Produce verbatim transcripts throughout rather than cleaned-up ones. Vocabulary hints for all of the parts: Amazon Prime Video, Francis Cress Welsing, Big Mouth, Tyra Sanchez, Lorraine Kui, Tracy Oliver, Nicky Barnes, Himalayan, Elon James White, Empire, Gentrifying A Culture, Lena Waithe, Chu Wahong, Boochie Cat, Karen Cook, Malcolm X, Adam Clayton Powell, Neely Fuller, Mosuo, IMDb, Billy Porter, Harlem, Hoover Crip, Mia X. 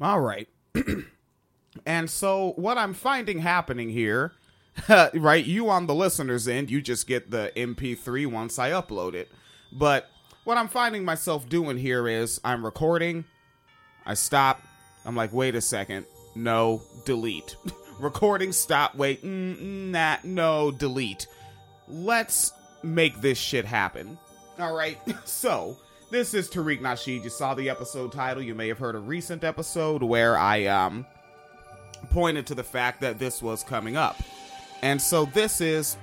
All right. And so what I'm finding happening here, right, you on the listener's end, you just get the M P three once I upload it. But what I'm finding myself doing here is I'm recording, I stop, I'm like, wait a second, no, delete. Recording, stop, wait, mm, nah, no, delete. Let's make this shit happen. All right, so this is Tariq Nasheed. You saw the episode title. You may have heard a recent episode where I um pointed to the fact that this was coming up. And so this is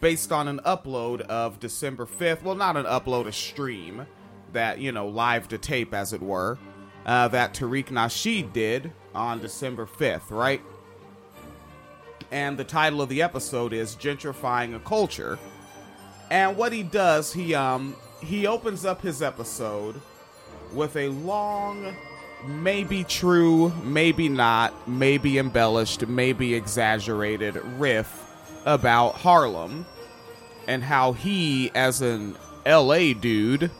based on an upload of December fifth. Well, not an upload, a stream that, you know, live to tape, as it were, uh, that Tariq Nasheed did on December fifth, right? And the title of the episode is Gentrifying a Culture. And what he does, he um he opens up his episode with a long, maybe true, maybe not, maybe embellished, maybe exaggerated riff about Harlem and how he, as an L A dude,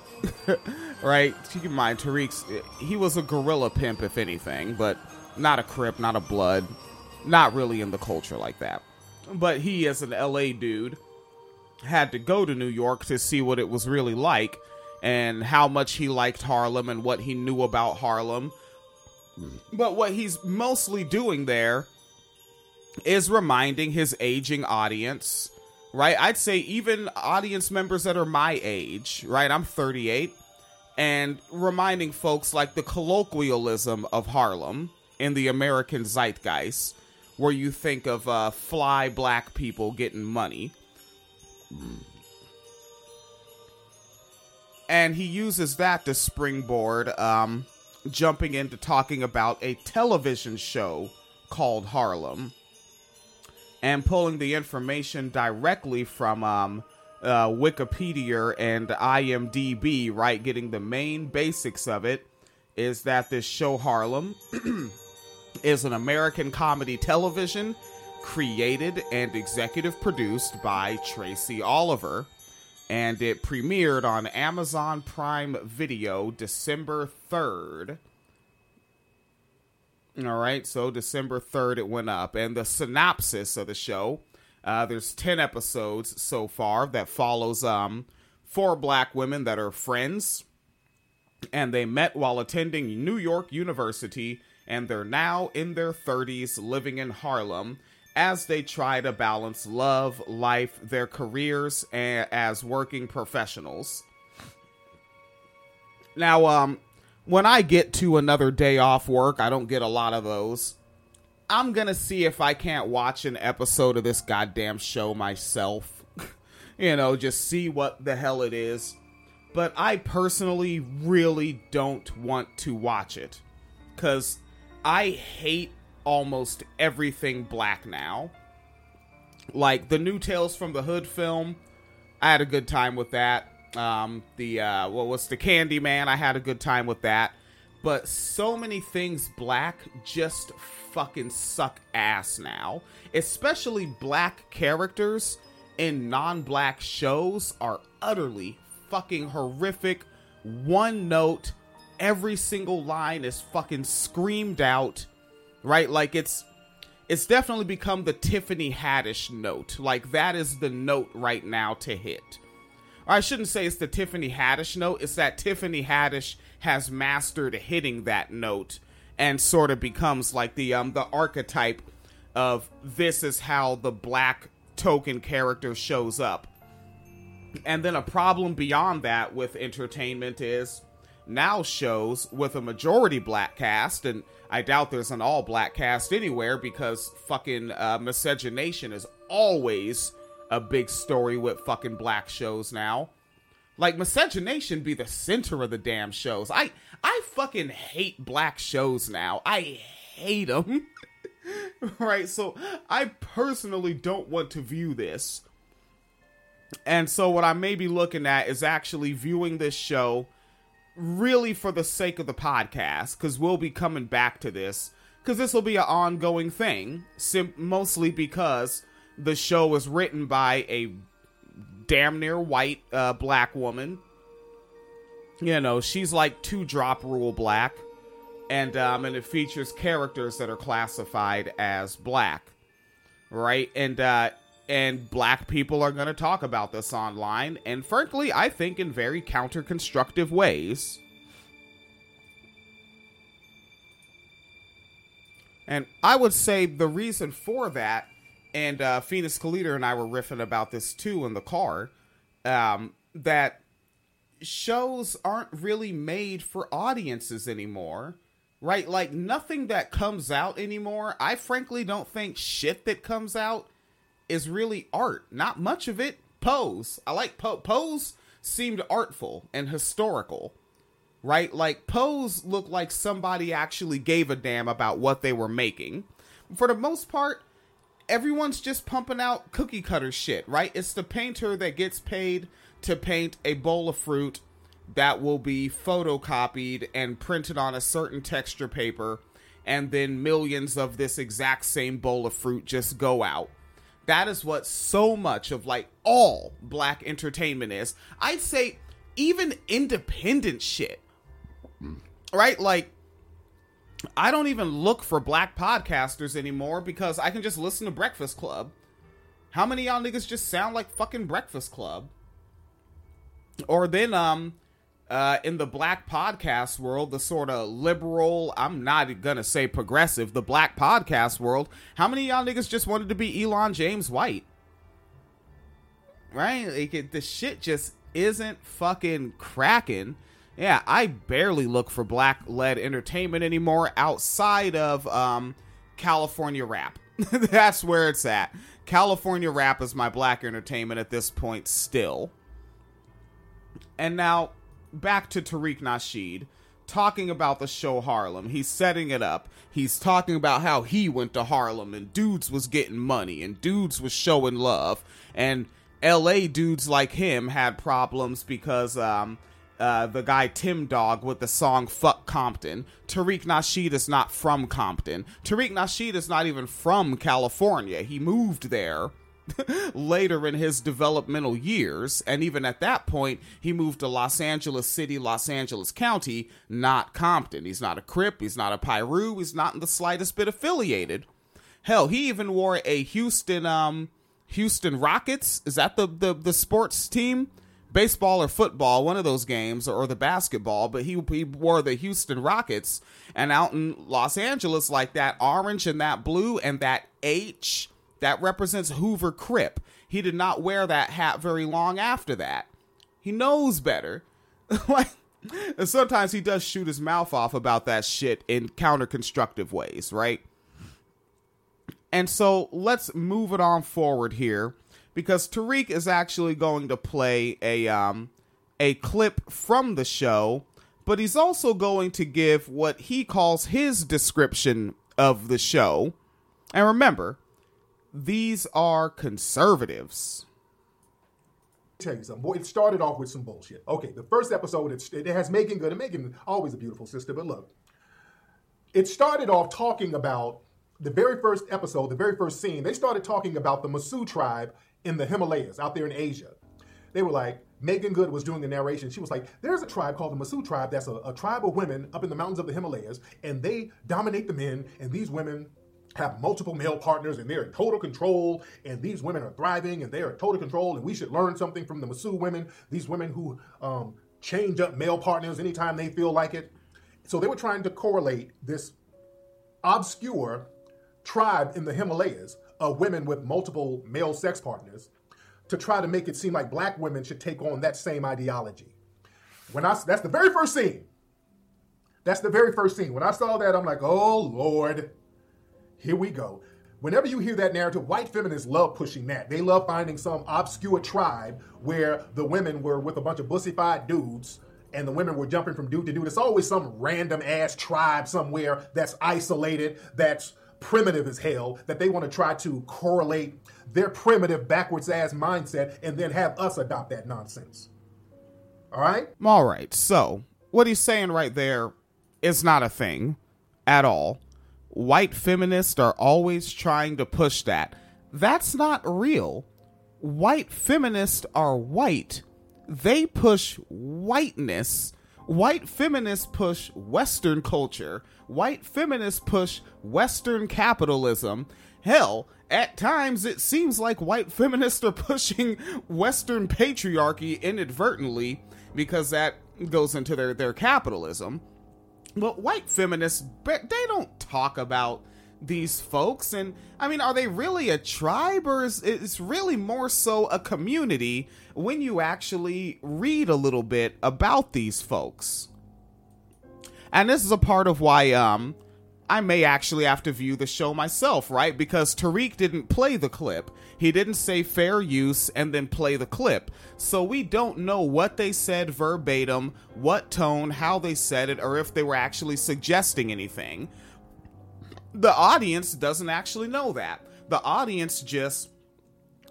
right? Keep in mind, Tariq's, he was a guerrilla pimp, if anything, but not a Crip, not a Blood, not really in the culture like that. But he, as an L A dude, had to go to New York to see what it was really like and how much he liked Harlem and what he knew about Harlem. But what he's mostly doing there is reminding his aging audience, right? I'd say even audience members that are my age, right? I'm thirty-eight, and reminding folks like the colloquialism of Harlem in the American zeitgeist, where you think of uh, fly black people getting money. And he uses that to springboard, um, jumping into talking about a television show called Harlem and pulling the information directly from um, uh, Wikipedia and I M D B, right? Getting the main basics of it is that this show Harlem is an American comedy television created and executive produced by Tracy Oliver, and it premiered on Amazon Prime Video December third. All right, so December third it went up, and the synopsis of the show, uh, there's ten episodes so far that follows um, four black women that are friends, and they met while attending New York University, and they're now in their thirties living in Harlem, as they try to balance love, life, their careers, and as working professionals. Now, um, when I get to another day off work, I don't get a lot of those. I'm going to see if I can't watch an episode of this goddamn show myself. You know, just see what the hell it is. But I personally really don't want to watch it, because I hate almost everything black now. Like the new Tales from the Hood film, I had a good time with that. Um, the uh, what was the Candyman? I had a good time with that. But so many things black just fucking suck ass now. Especially black characters in non-black shows are utterly fucking horrific. One note, every single line is fucking screamed out. Right, like it's it's definitely become the Tiffany Haddish note. Like that is the note right now to hit. Or I shouldn't say it's the Tiffany Haddish note. It's that Tiffany Haddish has mastered hitting that note and sort of becomes like the um the archetype of this is how the black token character shows up. And then a problem beyond that with entertainment is now shows with a majority black cast, and I doubt there's an all-black cast anywhere because fucking uh, miscegenation is always a big story with fucking black shows now. Like, miscegenation be the center of the damn shows. I I fucking hate black shows now. I hate them. Right, so I personally don't want to view this. And so what I may be looking at is actually viewing this show really for the sake of the podcast, because we'll be coming back to this, because this will be an ongoing thing, sim- mostly because the show was written by a damn near white uh, black woman. You know, she's like two drop rule black, And, um, and it features characters that are classified as black, right? And, uh, and black people are going to talk about this online. And frankly, I think in very counter-constructive ways. And I would say the reason for that, and uh, Phoenix Calida and I were riffing about this too in the car, um, that shows aren't really made for audiences anymore. Right, like nothing that comes out anymore. I frankly don't think shit that comes out is really art. Not much of it. Pose. I like Pose. Pose seemed artful and historical. Right? Like Pose looked like somebody actually gave a damn about what they were making. For the most part, everyone's just pumping out cookie cutter shit, right? It's the painter that gets paid to paint a bowl of fruit that will be photocopied and printed on a certain texture paper, and then millions of this exact same bowl of fruit just go out. That is what so much of like all black entertainment is. I'd say even independent shit, right? Like I don't even look for black podcasters anymore because I can just listen to Breakfast Club. How many of y'all niggas just sound like fucking Breakfast Club? Or then, um, Uh, in the black podcast world, the sort of liberal, I'm not going to say progressive, the black podcast world, how many of y'all niggas just wanted to be Elon James White? Right? Like it, the shit just isn't fucking cracking. Yeah, I barely look for black-led entertainment anymore outside of um, California rap. That's where it's at. California rap is my black entertainment at this point still. And now, back to Tariq Nasheed talking about the show Harlem. He's setting it up. He's talking about how he went to Harlem and dudes was getting money and dudes was showing love. And L A dudes like him had problems because um, uh, the guy Tim Dog with the song Fuck Compton. Tariq Nasheed is not from Compton. Tariq Nasheed is not even from California. He moved there later in his developmental years, and even at that point he moved to Los Angeles City, Los Angeles County, not Compton. He's not a Crip, he's not a Piru, he's not in the slightest bit affiliated. Hell, he even wore a Houston um Houston Rockets, is that the the, the sports team, baseball or football, one of those games, or the basketball, but he, he wore the Houston Rockets. And out in Los Angeles, like that orange and that blue and that H, that represents Hoover Crip. He did not wear that hat very long after that. He knows better. Like, and sometimes he does shoot his mouth off about that shit in counter-constructive ways, right? And so let's move it on forward here, because Tariq is actually going to play a um, a clip from the show, but he's also going to give what he calls his description of the show. And remember, these are conservatives. Tell you something. Boy, it started off with some bullshit. Okay, the first episode, it, it has Megan Good, and Megan, always a beautiful sister, but look, it started off talking about the very first episode, the very first scene. They started talking about the Mosuo tribe in the Himalayas, out there in Asia. They were like, Megan Good was doing the narration. She was like, there's a tribe called the Mosuo tribe. That's a, a tribe of women up in the mountains of the Himalayas, and they dominate the men, and these women have multiple male partners, and they're in total control, and these women are thriving, and they are in total control, and we should learn something from the Mosuo women, these women who um, change up male partners anytime they feel like it. So they were trying to correlate this obscure tribe in the Himalayas of women with multiple male sex partners to try to make it seem like black women should take on that same ideology. When I, that's the very first scene. That's the very first scene. When I saw that, I'm like, oh, Lord. Here we go. Whenever you hear that narrative, white feminists love pushing that. They love finding some obscure tribe where the women were with a bunch of bussified dudes and the women were jumping from dude to dude. It's always some random ass tribe somewhere that's isolated, that's primitive as hell, that they want to try to correlate their primitive backwards ass mindset and then have us adopt that nonsense. All right? All right. So what he's saying right there is not a thing at all. White feminists are always trying to push that. That's not real. White feminists are white. They push whiteness, White feminists push Western culture. White feminists push Western capitalism. Hell, at times it seems like white feminists are pushing Western patriarchy inadvertently because that goes into their, their capitalism. But white feminists, they don't talk about these folks. And I mean, are they really a tribe, or is it's really more so a community when you actually read a little bit about these folks? And this is a part of why um I may actually have to view the show myself, right? Because Tariq didn't play the clip. He didn't say fair use and then play the clip. So we don't know what they said verbatim, what tone, how they said it, or if they were actually suggesting anything. The audience doesn't actually know that. The audience just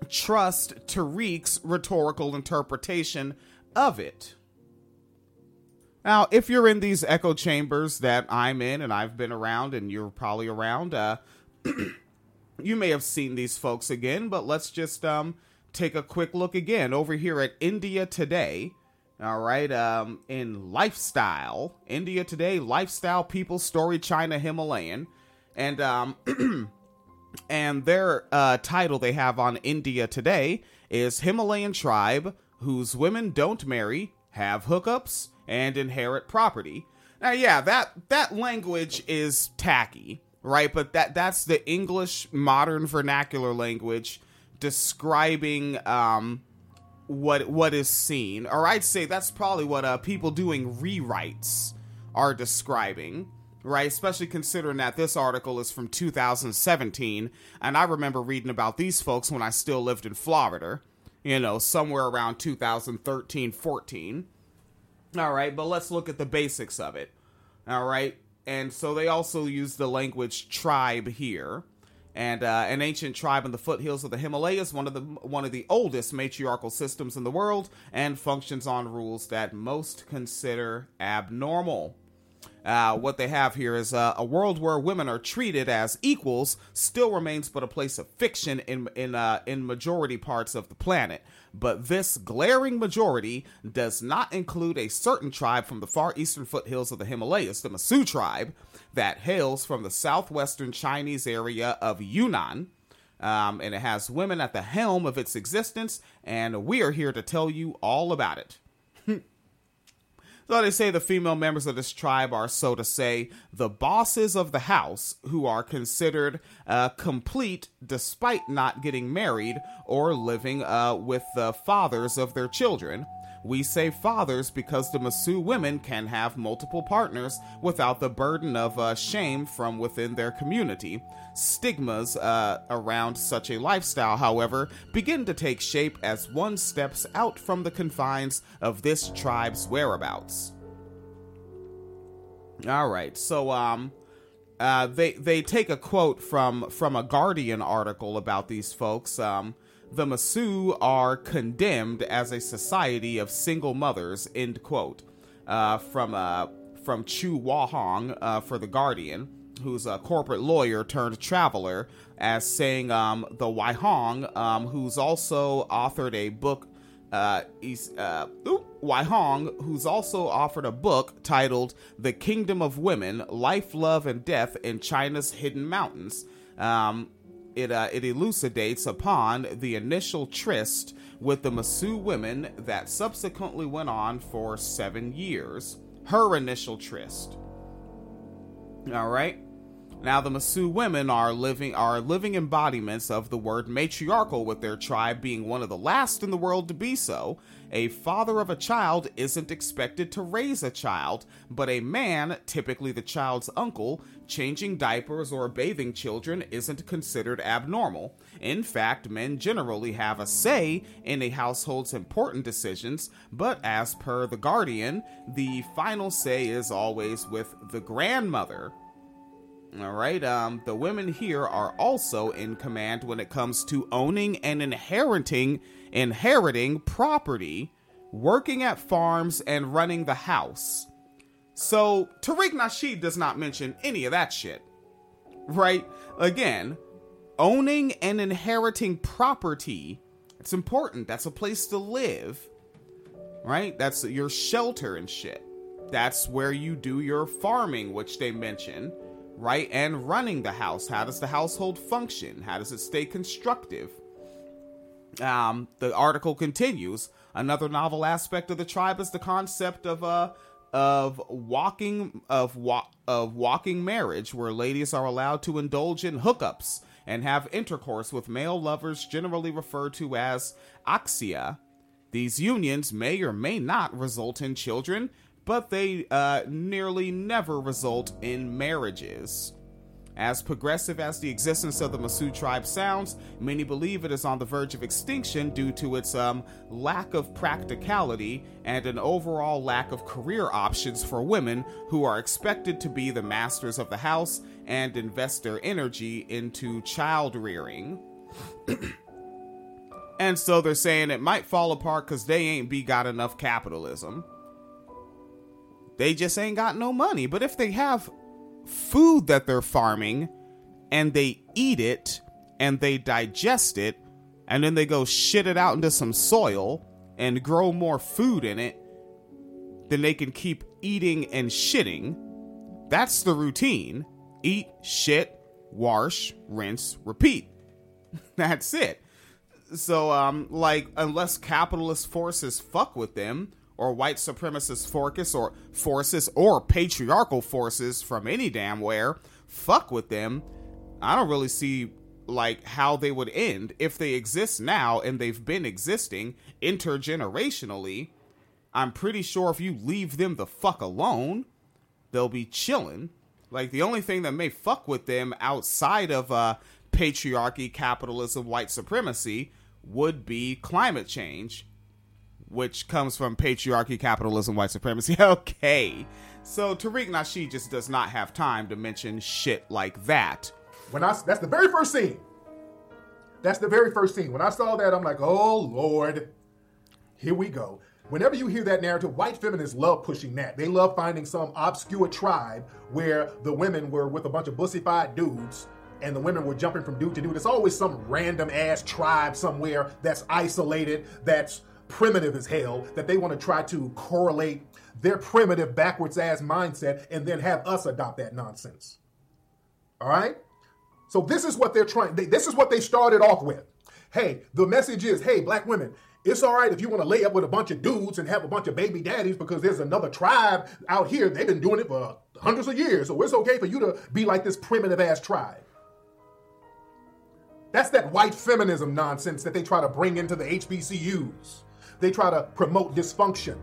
trusts Tariq's rhetorical interpretation of it. Now, if you're in these echo chambers that I'm in and I've been around and you're probably around, uh, you may have seen these folks again, but let's just um, take a quick look again over here at India Today. All right, um, in Lifestyle, India Today, Lifestyle, People, Story, China, Himalayan. And um, and their uh, title they have on India Today is Himalayan Tribe Whose Women Don't Marry, Have Hookups, and Inherit Property. Now, yeah, that, that language is tacky, right? But that that's the English modern vernacular language describing um, what what is seen. Or I'd say that's probably what uh, people doing rewrites are describing. Right, especially considering that this article is from two thousand seventeen, and I remember reading about these folks when I still lived in Florida, you know, somewhere around two thousand thirteen, fourteen. All right, but let's look at the basics of it. All right, and so they also use the language tribe here, and uh, an ancient tribe in the foothills of the Himalayas, one of the one of the oldest matriarchal systems in the world, and functions on rules that most consider abnormal. Uh, what they have here is uh, a world where women are treated as equals still remains but a place of fiction in in uh, in majority parts of the planet. But this glaring majority does not include a certain tribe from the far eastern foothills of the Himalayas, the Mosuo tribe, that hails from the southwestern Chinese area of Yunnan. Um, and it has women at the helm of its existence, and we are here to tell you all about it. So they say the female members of this tribe are, so to say, the bosses of the house, who are considered uh, complete despite not getting married or living uh, with the fathers of their children. We say fathers because the Mosuo women can have multiple partners without the burden of uh, shame from within their community. Stigmas uh, around such a lifestyle, however, begin to take shape as one steps out from the confines of this tribe's whereabouts. All right, so um, uh, they they take a quote from from a Guardian article about these folks. Um, The Mosuo are condemned as a society of single mothers, end quote, uh, from uh, from Chu Wahong uh, for The Guardian, who's a corporate lawyer turned traveler, as saying um, the Wahong, um, who's also authored a book, uh, uh, Wahong, who's also authored a book titled "The Kingdom of Women: Life, Love, and Death in China's Hidden Mountains." Um, It uh, it elucidates upon the initial tryst with the Mosuo women that subsequently went on for seven years. Her initial tryst. All right. Now the Mosuo women are living are living embodiments of the word matriarchal, with their tribe being one of the last in the world to be so. A father of a child isn't expected to raise a child, but a man, typically the child's uncle, changing diapers or bathing children isn't considered abnormal. In fact, men generally have a say in a household's important decisions, but as per The Guardian, the final say is always with the grandmother. All right, um, the women here are also in command when it comes to owning and inheriting, inheriting property, working at farms, and running the house. So Tariq Nasheed does not mention any of that shit, right? Again, owning and inheriting property. It's important. That's a place to live, right? That's your shelter and shit. that's where you do your farming, which they mention, right? And running the house. How does the household function? How does it stay constructive? Um, the article continues. Another novel aspect of the tribe is the concept of uh, of walking of wa- of walking marriage, where ladies are allowed to indulge in hookups and have intercourse with male lovers, generally referred to as axia. These unions may or may not result in children, but they uh, nearly never result in marriages. As progressive as the existence of the Mosuo tribe sounds, many believe it is on the verge of extinction due to its um, lack of practicality and an overall lack of career options for women who are expected to be the masters of the house and invest their energy into child rearing. And so they're saying it might fall apart because they ain't be got enough capitalism. They just ain't got no money. But if they have food that they're farming and they eat it and they digest it and then they go shit it out into some soil and grow more food in it, then they can keep eating and shitting. That's the routine. Eat, shit, wash, rinse, repeat. That's it. So, um, like, unless capitalist forces fuck with them, or white supremacist forces, or forces, or patriarchal forces from any damn where fuck with them, I don't really see, like, how they would end if they exist now, and they've been existing intergenerationally. I'm pretty sure if you leave them the fuck alone, they'll be chilling. Like, the only thing that may fuck with them outside of, uh, patriarchy, capitalism, white supremacy would be climate change, which comes from patriarchy, capitalism, white supremacy. Okay, so Tariq Nasheed just does not have time to mention shit like that. When I that's the very first scene. That's the very first scene. When I saw that, I'm like, oh Lord, here we go. Whenever you hear that narrative, white feminists love pushing that. They love finding some obscure tribe where the women were with a bunch of bussified dudes, and the women were jumping from dude to dude. There's always some random-ass tribe somewhere that's isolated, that's primitive as hell, that they want to try to correlate their primitive, backwards-ass mindset and then have us adopt that nonsense. All right? So this is what they're trying... They, this is what they started off with. Hey, the message is, hey, black women, it's all right if you want to lay up with a bunch of dudes and have a bunch of baby daddies because there's another tribe out here. They've been doing it for hundreds of years, so it's okay for you to be like this primitive-ass tribe. That's that white feminism nonsense that they try to bring into the H B C Us. They try to promote dysfunction.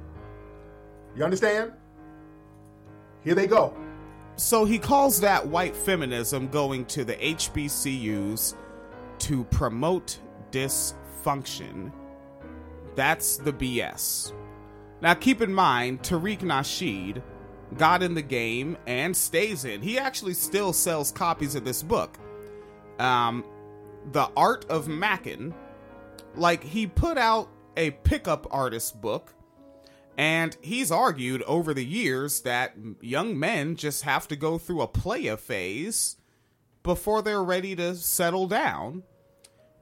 You understand? Here they go. So he calls that white feminism going to the H B C Us to promote dysfunction. That's the B S. Now keep in mind, Tariq Nasheed got in the game and stays in. He actually still sells copies of this book. Um... The Art of Mackin'. Like, he put out a pickup artist book, and he's argued over the years that young men just have to go through a playa phase before they're ready to settle down.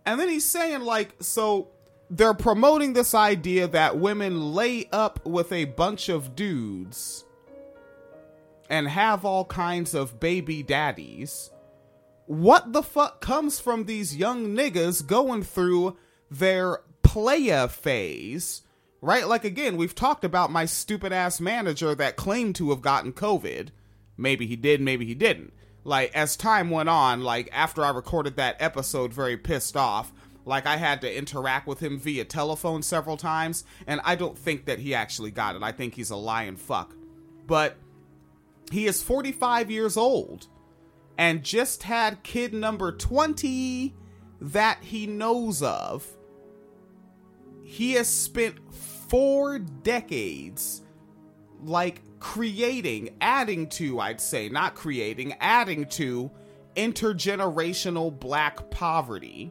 And then he's saying, like, so they're promoting this idea that women lay up with a bunch of dudes and have all kinds of baby daddies. What the fuck comes from these young niggas going through their playa phase, right? Like, again, we've talked about my stupid ass manager that claimed to have gotten COVID. Maybe he did, maybe he didn't. Like, as time went on, like, after I recorded that episode, very pissed off, like, I had to interact with him via telephone several times, and I don't think that he actually got it. I think he's a lying fuck. But he is forty-five years old and just had kid number twenty that he knows of. He has spent four decades, like, creating, adding to, I'd say, not creating, adding to intergenerational black poverty,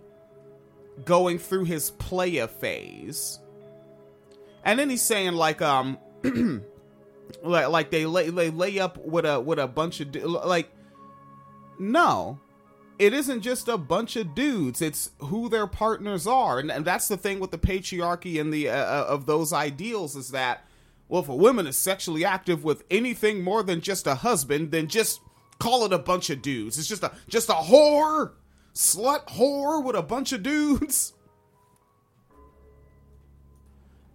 going through his playa phase. And then he's saying, like, um, like, like they lay, they lay up with a, with a bunch of, like, no, it isn't just a bunch of dudes. It's who their partners are. And, and that's the thing with the patriarchy and the uh, of those ideals, is that well, if a woman is sexually active with anything more than just a husband, then just call it a bunch of dudes. It's just a just a whore, slut whore with a bunch of dudes.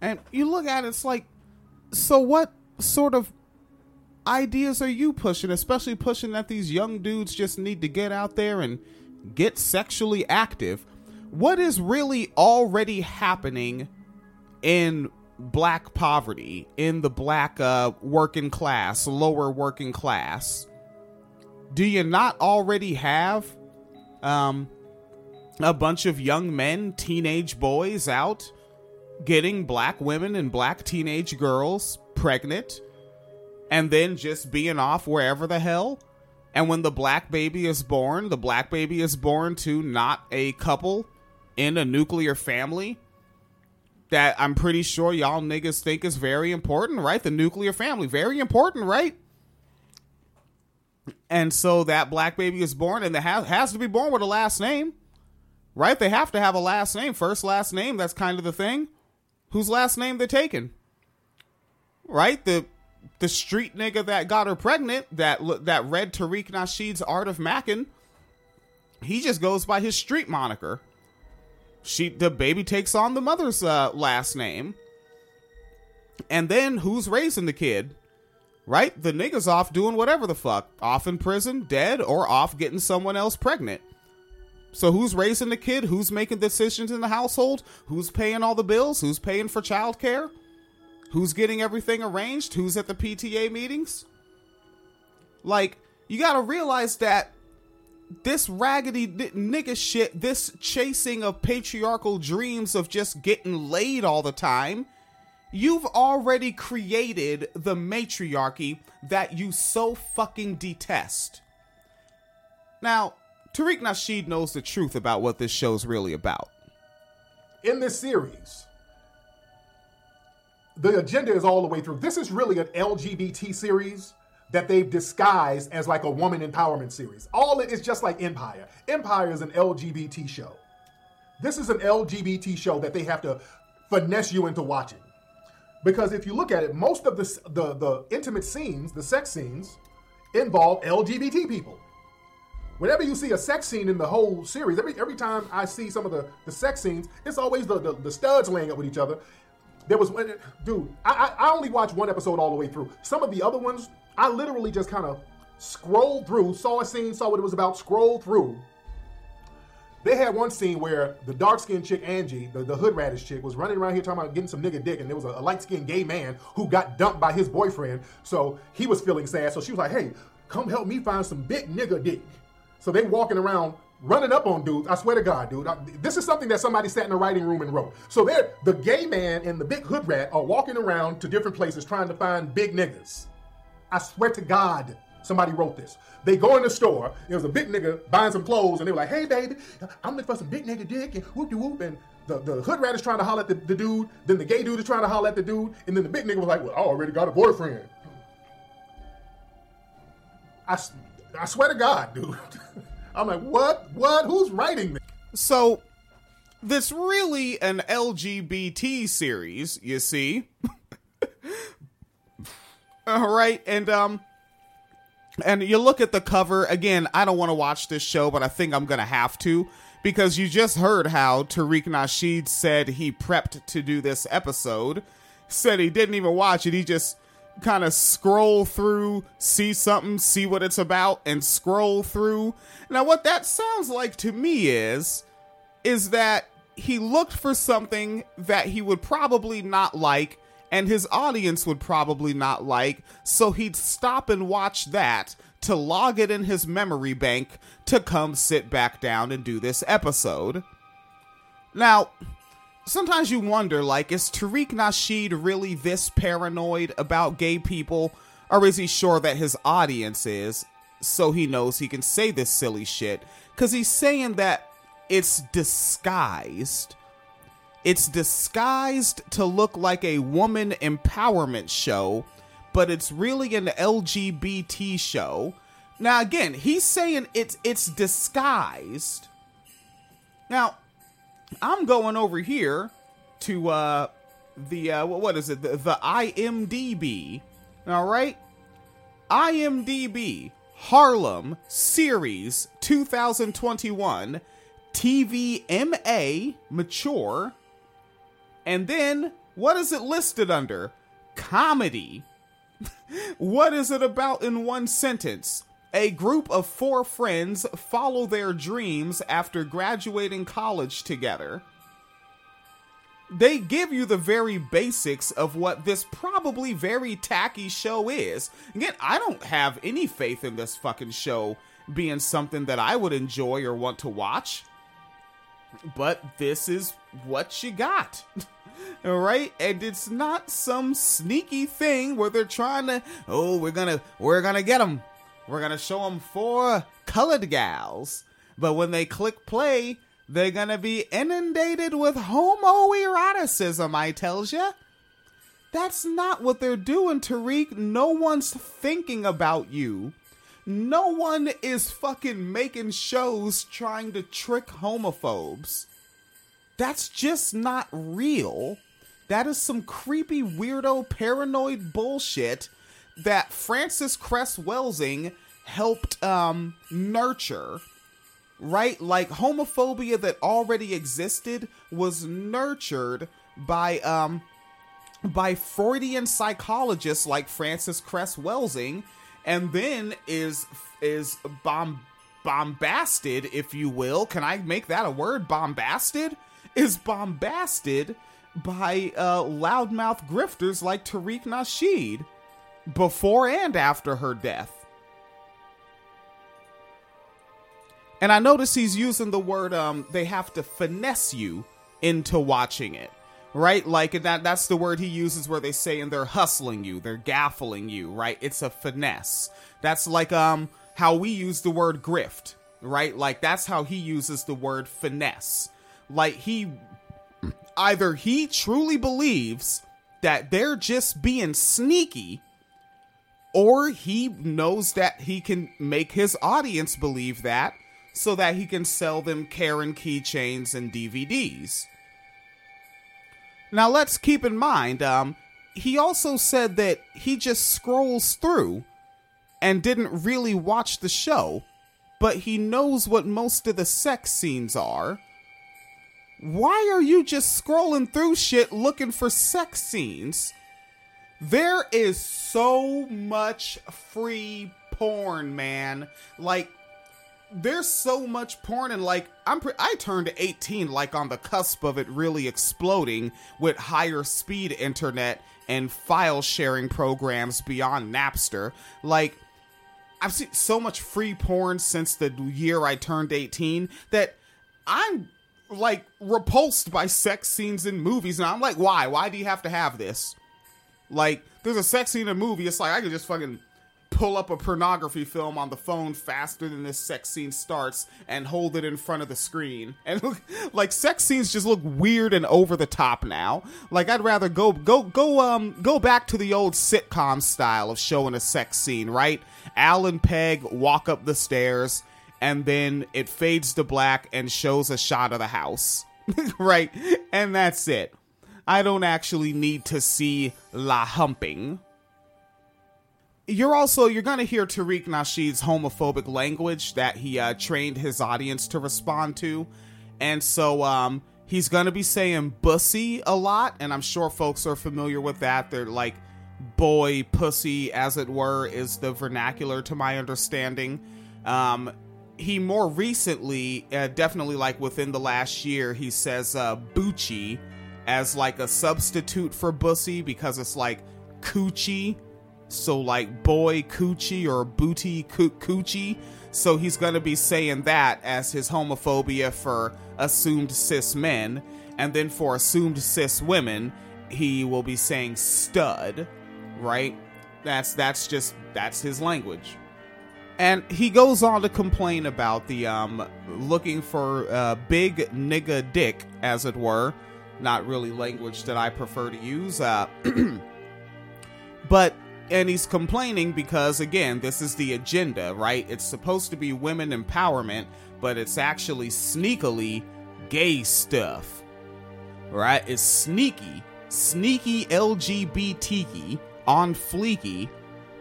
And you look at it, it's like, so what sort of ideas are you pushing, especially pushing that these young dudes just need to get out there and get sexually active? What is really already happening in black poverty, in the black uh, working class, lower working class? Do you not already have um, a bunch of young men, teenage boys out getting black women and black teenage girls pregnant and then just being off wherever the hell? And when the black baby is born, the black baby is born to not a couple in a nuclear family that I'm pretty sure y'all niggas think is very important, right? The nuclear family, very important, right? And so that black baby is born, and it ha- has to be born with a last name, right? They have to have a last name, first last name. That's kind of the thing. Whose last name they're taking, right? The the street nigga that got her pregnant, that that read Tariq Nasheed's Art of Mackin', he just goes by his street moniker. She, the baby takes on the mother's uh, last name. And then who's raising the kid, right? The nigga's off doing whatever the fuck, off in prison, dead, or off getting someone else pregnant. So who's raising the kid? Who's making decisions in the household? Who's paying all the bills? Who's paying for childcare? Who's getting everything arranged? Who's at the P T A meetings? Like, you gotta realize that this raggedy nigga shit, this chasing of patriarchal dreams of just getting laid all the time, you've already created the matriarchy that you so fucking detest. Now, Tariq Nasheed knows the truth about what this show's really about. In this series, the agenda is all the way through. This is really an L G B T series that they've disguised as like a woman empowerment series. All it is just like Empire. Empire is an L G B T show. This is an L G B T show that they have to finesse you into watching. Because if you look at it, most of the, the, the intimate scenes, the sex scenes, involve L G B T people. Whenever you see a sex scene in the whole series, every every time I see some of the, the sex scenes, it's always the, the, the studs laying up with each other. There was one, dude, I, I, I only watched one episode all the way through. Some of the other ones, I literally just kind of scrolled through, saw a scene, saw what it was about, scrolled through. They had one scene where the dark-skinned chick, Angie, the, the hood radish chick, was running around here talking about getting some nigga dick, and there was a, a light-skinned gay man who got dumped by his boyfriend, so he was feeling sad. So she was like, hey, come help me find some big nigga dick. So they walking around running up on dudes. I swear to God, dude, I, this is something that somebody sat in a writing room and wrote. So the gay man and the big hood rat are walking around to different places trying to find big niggas. I swear to God, somebody wrote this. They go in the store, there was a big nigga buying some clothes, and they were like, hey, baby, I'm looking for some big nigga dick, and whoop-de-whoop, and the, the hood rat is trying to holler at the, the dude, then the gay dude is trying to holler at the dude, and then the big nigga was like, well, I already got a boyfriend. I, I swear to God, dude. I'm like, what? What? Who's writing this? So, this really an L G B T series, you see. All right, and um, and you look at the cover again. I don't want to watch this show, but I think I'm gonna have to, because you just heard how Tariq Nasheed said he prepped to do this episode. Said he didn't even watch it. He just kind of scroll through, see something, see what it's about, and scroll through. Now, what that sounds like to me is, is that he looked for something that he would probably not like, and his audience would probably not like, so he'd stop and watch that to log it in his memory bank to come sit back down and do this episode. Now, sometimes you wonder, like, is Tariq Nasheed really this paranoid about gay people, or is he sure that his audience is, so he knows he can say this silly shit? Because he's saying that it's disguised. It's disguised to look like a woman empowerment show, but it's really an L G B T show. Now, again, he's saying it's it's disguised. Now, I'm going over here to uh, the uh, what is it? The, the I M D B. All right, I M D B Harlem series two thousand twenty-one T V M A mature, and then what is it listed under? Comedy. What is it about in one sentence? A group of four friends follow their dreams after graduating college together. They give you the very basics of what this probably very tacky show is. Again, I don't have any faith in this fucking show being something that I would enjoy or want to watch. But this is what you got. All right, and it's not some sneaky thing where they're trying to, oh, we're gonna, we're gonna get them. We're going to show them four colored gals, but when they click play, they're going to be inundated with homoeroticism, I tells ya. That's not what they're doing, Tariq. No one's thinking about you. No one is fucking making shows trying to trick homophobes. That's just not real. That is some creepy, weirdo, paranoid bullshit that Francis Cress Welsing helped um, nurture, right? Like, homophobia that already existed was nurtured by um, by Freudian psychologists like Francis Cress Welsing, and then is is bomb- bombasted, if you will. Can I make that a word? Bombasted? Is bombasted by uh, loudmouth grifters like Tariq Nasheed, before and after her death. And I notice he's using the word, um, they have to finesse you into watching it, right? Like, and that, that's the word he uses where they say, and they're hustling you, they're gaffling you, right? It's a finesse. That's like, um, how we use the word grift, right? Like, that's how he uses the word finesse. Like, he, either he truly believes that they're just being sneaky, or he knows that he can make his audience believe that so that he can sell them Karen keychains and D V Ds. Now, let's keep in mind, um, he also said that he just scrolls through and didn't really watch the show, but he knows what most of the sex scenes are. Why are you just scrolling through shit looking for sex scenes? There is so much free porn, man. Like, there's so much porn, and like, I'm pre- I turned eighteen, like on the cusp of it really exploding with higher speed internet and file sharing programs beyond Napster. Like, I've seen so much free porn since the year I turned eighteen that I'm like repulsed by sex scenes in movies, and I'm like, why? Why do you have to have this? Like, there's a sex scene in a movie, it's like, I could just fucking pull up a pornography film on the phone faster than this sex scene starts and hold it in front of the screen. And look, like, sex scenes just look weird and over the top now. Like, I'd rather go, go, go, um, go back to the old sitcom style of showing a sex scene, right? Alan Pegg walk up the stairs, and then it fades to black and shows a shot of the house, right? And that's it. I don't actually need to see la humping. You're also, you're going to hear Tariq Nasheed's homophobic language that he uh, trained his audience to respond to. And so um, he's going to be saying bussy a lot. And I'm sure folks are familiar with that. They're like, boy, pussy, as it were, is the vernacular to my understanding. Um, he more recently, uh, definitely like within the last year, he says uh, boochie as like a substitute for bussy, because it's like coochie, so like boy coochie or booty coochie. So he's gonna be saying that as his homophobia for assumed cis men, and then for assumed cis women he will be saying stud, right? That's that's just that's his language. And he goes on to complain about the um looking for uh, big nigga dick, as it were. Not really language that I prefer to use. Uh, but, and he's complaining because, again, this is the agenda, right? It's supposed to be women empowerment, but it's actually sneakily gay stuff, right? It's sneaky sneaky L G B T-y, on fleeky,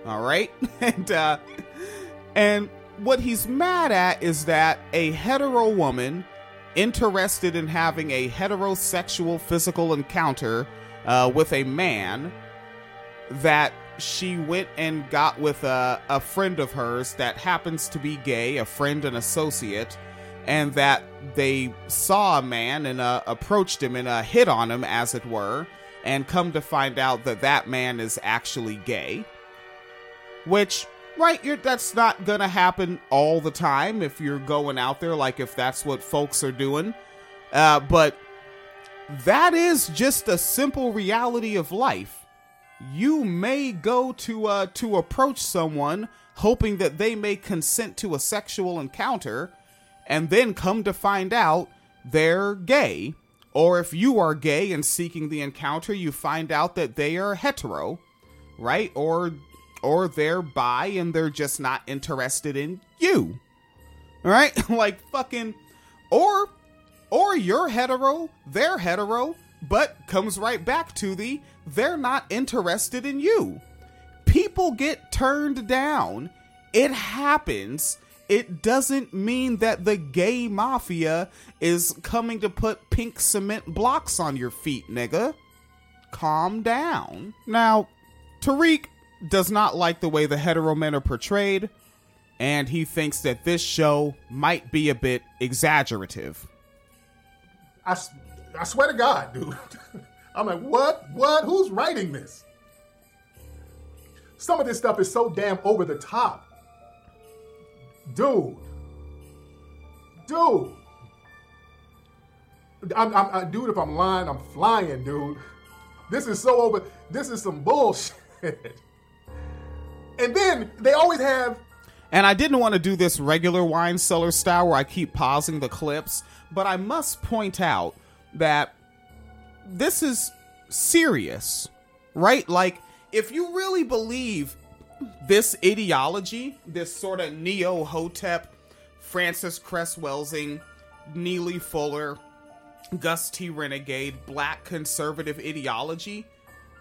all right? and, uh, and what he's mad at is that a hetero woman interested in having a heterosexual physical encounter uh, with a man, that she went and got with a, a friend of hers that happens to be gay, a friend and associate, and that they saw a man and uh, approached him and uh, hit on him, as it were, and come to find out that that man is actually gay. Which, right, you're, that's not gonna happen all the time if you're going out there, like if that's what folks are doing. Uh, but that is just a simple reality of life. You may go to uh, to approach someone hoping that they may consent to a sexual encounter, and then come to find out they're gay. Or if you are gay and seeking the encounter, you find out that they are hetero, right? Or or they're bi and they're just not interested in you, right? Like fucking, or or you're hetero, they're hetero, but comes right back to the, they're not interested in you. People get turned down. It happens. It doesn't mean that the gay mafia is coming to put pink cement blocks on your feet, nigga. Calm down. Now, Tariq does not like the way the hetero men are portrayed, and he thinks that this show might be a bit exaggerative. I, I swear to God, dude. I'm like, what? What? Who's writing this? Some of this stuff is so damn over the top. Dude. Dude. I'm, I'm, I, dude, if I'm lying, I'm flying, dude. This is so over. This is some bullshit. And then they always have... And I didn't want to do this regular Wine Cellar style where I keep pausing the clips, but I must point out that this is serious, right? Like, if you really believe this ideology, this sort of neo-hotep, Francis Cress Welsing, Neely Fuller, Gus T. Renegade, black conservative ideology,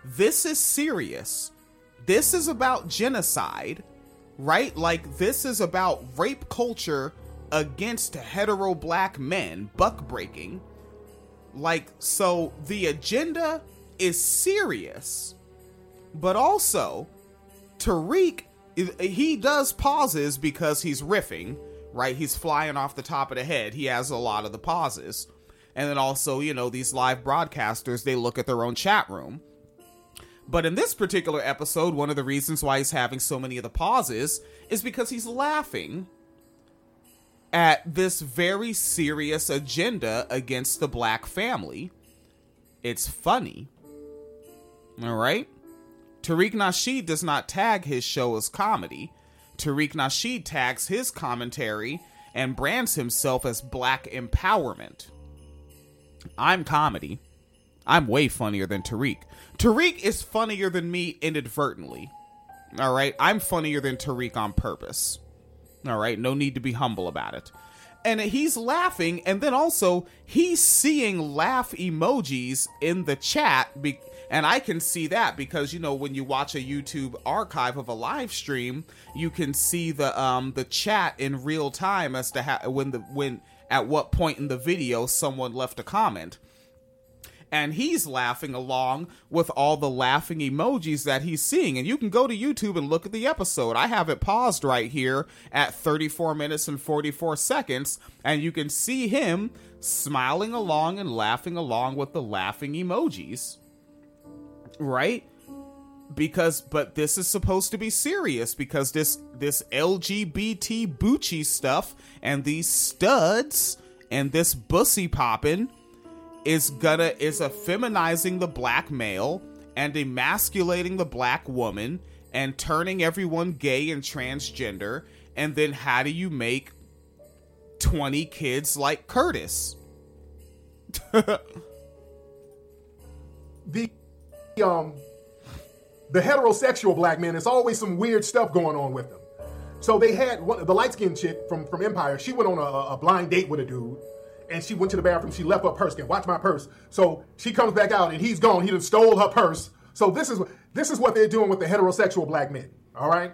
this is serious. This is about genocide, right? Like, this is about rape culture against hetero black men, buck breaking. Like, so the agenda is serious, but also Tariq, he does pauses because he's riffing, right? He's flying off the top of the head. He has a lot of the pauses. And then also, you know, these live broadcasters, they look at their own chat room. But in this particular episode, one of the reasons why he's having so many of the pauses is because he's laughing at this very serious agenda against the black family. It's funny. All right? Tariq Nasheed does not tag his show as comedy. Tariq Nasheed tags his commentary and brands himself as black empowerment. I'm comedy. I'm way funnier than Tariq. Tariq is funnier than me inadvertently. All right? I'm funnier than Tariq on purpose. All right, no need to be humble about it. And he's laughing, and then also he's seeing laugh emojis in the chat. Be- and I can see that because, you know, when you watch a YouTube archive of a live stream, you can see the um the chat in real time as to how, when the when at what point in the video someone left a comment. And he's laughing along with all the laughing emojis that he's seeing. And you can go to YouTube and look at the episode. I have it paused right here at thirty-four minutes and forty-four seconds. And you can see him smiling along and laughing along with the laughing emojis. Right? Because, but this is supposed to be serious. Because this, this L G B T Bucci stuff and these studs and this bussy poppin' is gonna is effeminizing the black male and emasculating the black woman and turning everyone gay and transgender. And then how do you make twenty kids like Curtis? the um the heterosexual black man, there's always some weird stuff going on with them. So they had one, the light-skinned chick from from Empire, she went on a, a blind date with a dude. and she went to the bathroom. She left her purse. Can watch my purse. So she comes back out, and he's gone. He done stole her purse. So this is this is what they're doing with the heterosexual black men. All right.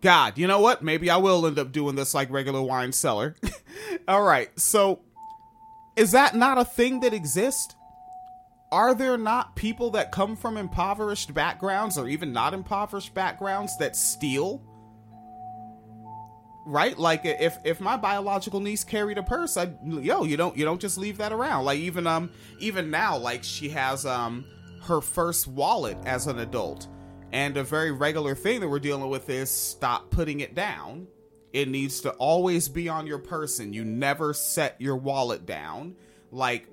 God, you know what? Maybe I will end up doing this like regular Wine Cellar. All right. So is that not a thing that exists? Are there not people that come from impoverished backgrounds or even not impoverished backgrounds that steal? Right? Like if, if my biological niece carried a purse, I, yo, you don't, you don't just leave that around. Like even, um, even now, like she has, um, her first wallet as an adult. And a very regular thing that we're dealing with is stop putting it down. It needs to always be on your person. You never set your wallet down. Like,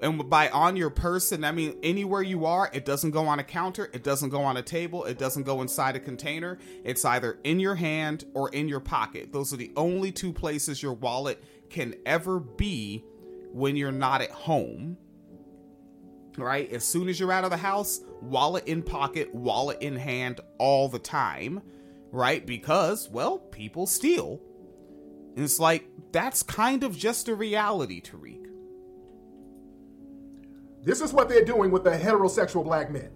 and by on your person, I mean anywhere you are, it doesn't go on a counter. It doesn't go on a table. It doesn't go inside a container. It's either in your hand or in your pocket. Those are the only two places your wallet can ever be when you're not at home. Right? As soon as you're out of the house, wallet in pocket, wallet in hand all the time, right? Because, well, people steal. And it's like, that's kind of just a reality, Tariq. This is what they're doing with the heterosexual black men.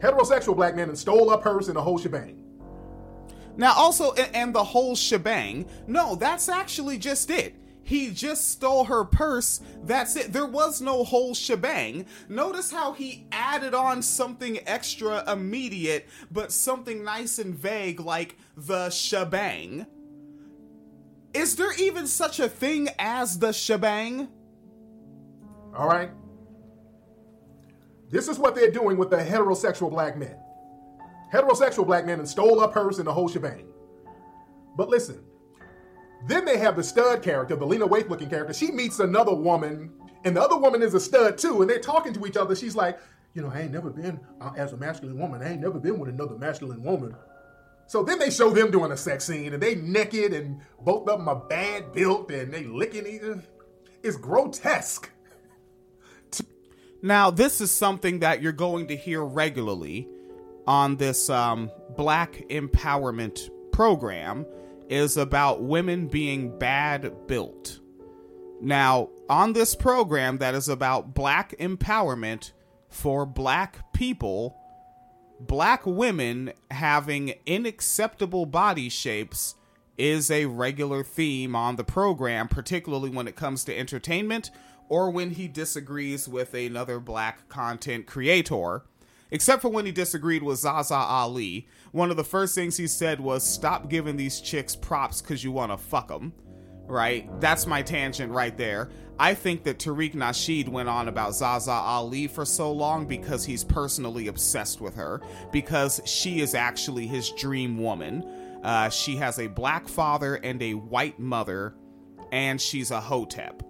Heterosexual black men and stole a purse and the whole shebang. Now also, and the whole shebang, no, that's actually just it. He just stole her purse. That's it. There was no whole shebang. Notice how he added on something extra immediate, but something nice and vague like the shebang. Is there even such a thing as the shebang? All right. This is what they're doing with the heterosexual black men. Heterosexual black men and stole her purse and the whole shebang. But listen. Then they have the stud character, the Lena Waithe looking character. She meets another woman, and the other woman is a stud too, and they're talking to each other. She's like, you know, I ain't never been uh, as a masculine woman. I ain't never been with another masculine woman. So then they show them doing a sex scene, and they naked, and both of them are bad built, and they licking each other. It's grotesque. Now, this is something that you're going to hear regularly on this um, Black Empowerment program, is about women being bad built. Now, on this program that is about black empowerment for black people, black women having unacceptable body shapes is a regular theme on the program, particularly when it comes to entertainment or when he disagrees with another black content creator. Except for when he disagreed with Zaza Ali. One of the first things he said was, stop giving these chicks props because you want to fuck them, right? That's my tangent right there. I think that Tariq Nasheed went on about Zaza Ali for so long because he's personally obsessed with her, because she is actually his dream woman. Uh, she has a black father and a white mother, and she's a hotep.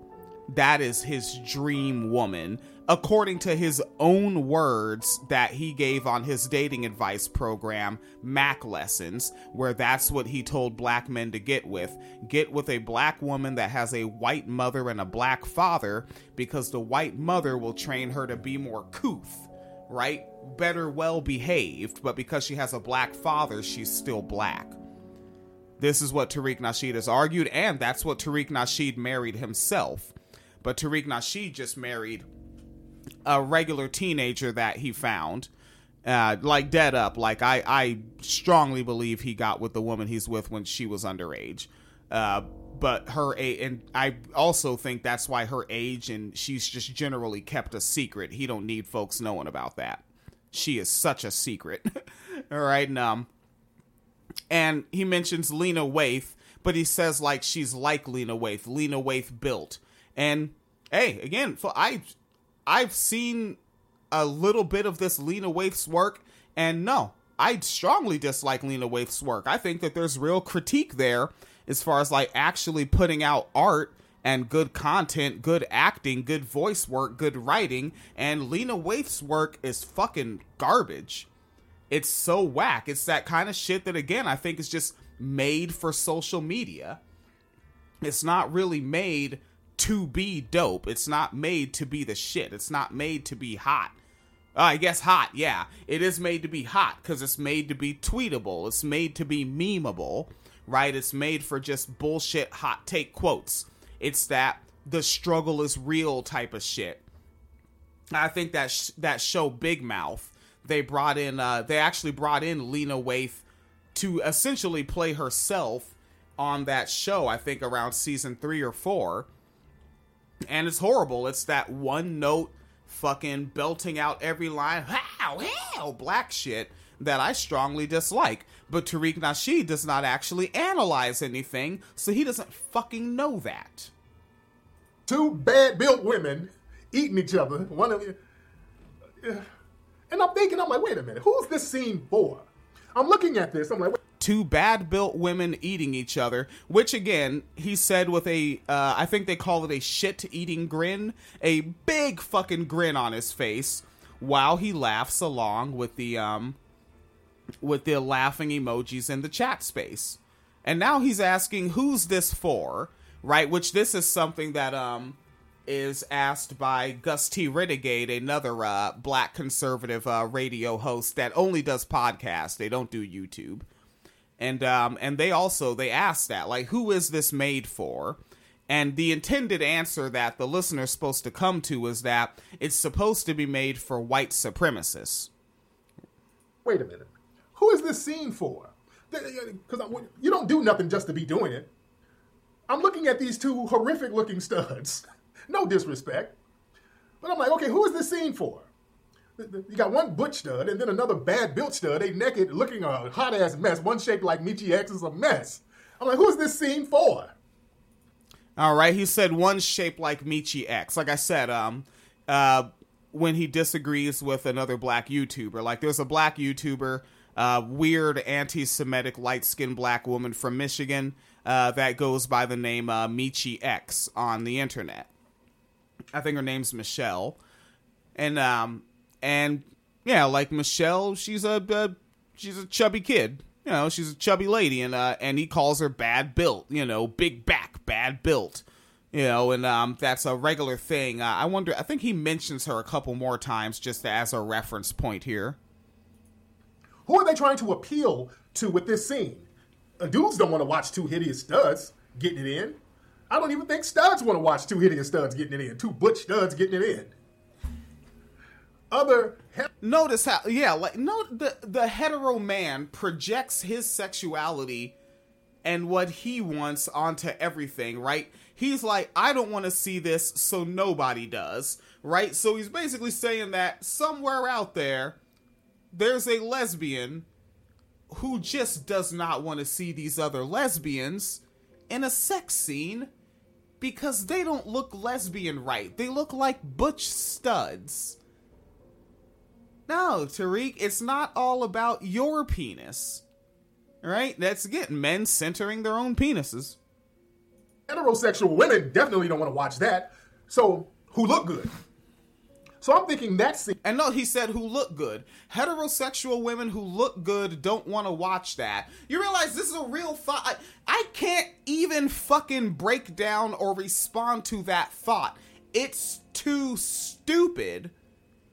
That is his dream woman, according to his own words that he gave on his dating advice program, Mac Lessons, where that's what he told black men to get with. Get with a black woman that has a white mother and a black father, because the white mother will train her to be more couth, right? Better well behaved, but because she has a black father, she's still black. This is what Tariq Nasheed has argued, and that's what Tariq Nasheed married himself. But Tariq Nasheed just married a regular teenager that he found, uh, like dead up. Like I, I strongly believe he got with the woman he's with when she was underage. Uh, but her age, and I also think that's why her age, and she's just generally kept a secret. He don't need folks knowing about that. She is such a secret. All right. And, um, and he mentions Lena Waithe, but he says like, she's like Lena Waithe, Lena Waithe built. And hey, again, for I, I've seen a little bit of this Lena Waithe's work, and no, I strongly dislike Lena Waithe's work. I think that there's real critique there as far as like actually putting out art and good content, good acting, good voice work, good writing, and Lena Waithe's work is fucking garbage. It's so whack. It's that kind of shit that, again, I think is just made for social media. It's not really made to be dope. It's not made to be the shit. It's not made to be hot. Uh, I guess hot, yeah. It is made to be hot because it's made to be tweetable. It's made to be memeable, right? It's made for just bullshit hot take quotes. It's that the struggle is real type of shit. I think that sh- that show Big Mouth, they brought in, uh, they actually brought in Lena Waithe to essentially play herself on that show, I think around season three or four. And it's horrible. It's that one note fucking belting out every line, wow, hell, black shit that I strongly dislike. But Tariq Nasheed does not actually analyze anything, so he doesn't fucking know that. Two bad-built women eating each other. One of you. And I'm thinking, I'm like, wait a minute, who's this scene for? I'm looking at this, I'm like, wait. Two bad-built women eating each other, which again, he said with a, uh, I think they call it a shit-eating grin, a big fucking grin on his face, while he laughs along with the, um, with the laughing emojis in the chat space. And now he's asking, who's this for, right? Which this is something that, um, is asked by Gus T. Renegade, another uh, black conservative uh, radio host that only does podcasts. They don't do YouTube. And um, and they also, they asked that, like, who is this made for? And the intended answer that the listener's supposed to come to is that it's supposed to be made for white supremacists. Wait a minute. Who is this scene for? Because you don't do nothing just to be doing it. I'm looking at these two horrific-looking studs. No disrespect. But I'm like, okay, who is this scene for? You got one butch stud and then another bad built stud. They naked, looking a hot-ass mess. One shaped like Michi X is a mess. I'm like, who is this scene for? All right, he said one shaped like Michi X. Like I said, um, uh, when he disagrees with another black YouTuber. Like, there's a black YouTuber, uh, weird anti-Semitic light-skinned black woman from Michigan uh, that goes by the name uh, Michi X on the internet. I think her name's Michelle. And, um, and yeah, like Michelle, she's a, uh, she's a chubby kid, you know, she's a chubby lady. And, uh, and he calls her bad built, you know, big back, bad built, you know, and, um, that's a regular thing. Uh, I wonder, I think he mentions her a couple more times just as a reference point here. Who are they trying to appeal to with this scene? Uh, dudes don't want to watch two hideous studs getting it in. I don't even think studs want to watch two hideous studs getting it in. Two butch studs getting it in. Other... He- Notice how... Yeah, like, no, the, the hetero man projects his sexuality and what he wants onto everything, right? He's like, I don't want to see this, so nobody does, right? So he's basically saying that somewhere out there, there's a lesbian who just does not want to see these other lesbians in a sex scene because they don't look lesbian right. They look like butch studs. No, Tariq, it's not all about your penis. Right? That's, again, men centering their own penises. Heterosexual women definitely don't want to watch that. So, who look good? So I'm thinking that scene... And no, he said who look good. Heterosexual women who look good don't want to watch that. You realize this is a real thought. I, I can't even fucking break down or respond to that thought. It's too stupid.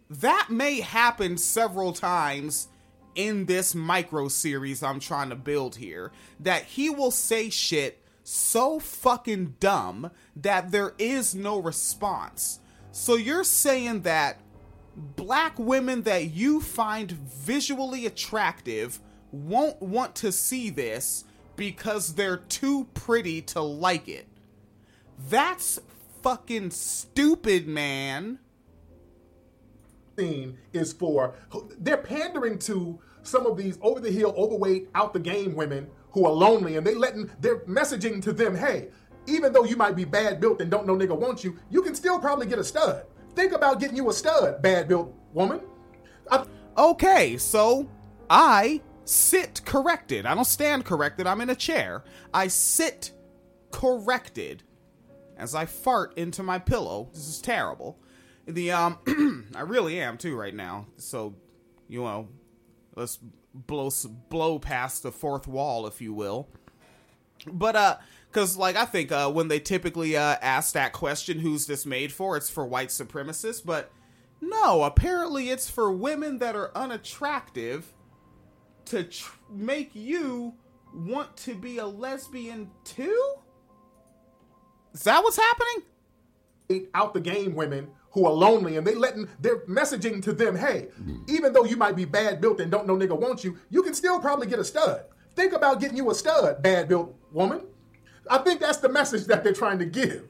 That may happen several times in this micro-series I'm trying to build here. That he will say shit so fucking dumb that there is no response. So you're saying that black women that you find visually attractive won't want to see this because they're too pretty to like it. That's fucking stupid, man. Scene is for, they're pandering to some of these over-the-hill, overweight, out-the-game women who are lonely, and they letting, they're messaging to them, hey, even though you might be bad built and don't know nigga wants you, you can still probably get a stud. Think about getting you a stud, bad built woman. I- okay, so I sit corrected. I don't stand corrected. I'm in a chair. I sit corrected as I fart into my pillow. This is terrible. The um, I really am too right now. So, you know, let's blow blow past the fourth wall, if you will. But uh. Because, like, I think uh, when they typically uh, ask that question, who's this made for, it's for white supremacists. But no, apparently it's for women that are unattractive to tr- make you want to be a lesbian too? Is that what's happening? out the game women who are lonely, and they letting, they're messaging to them, hey, mm. even though you might be bad built and don't know nigga wants you, you can still probably get a stud. Think about getting you a stud, bad built woman. I think that's the message that they're trying to give.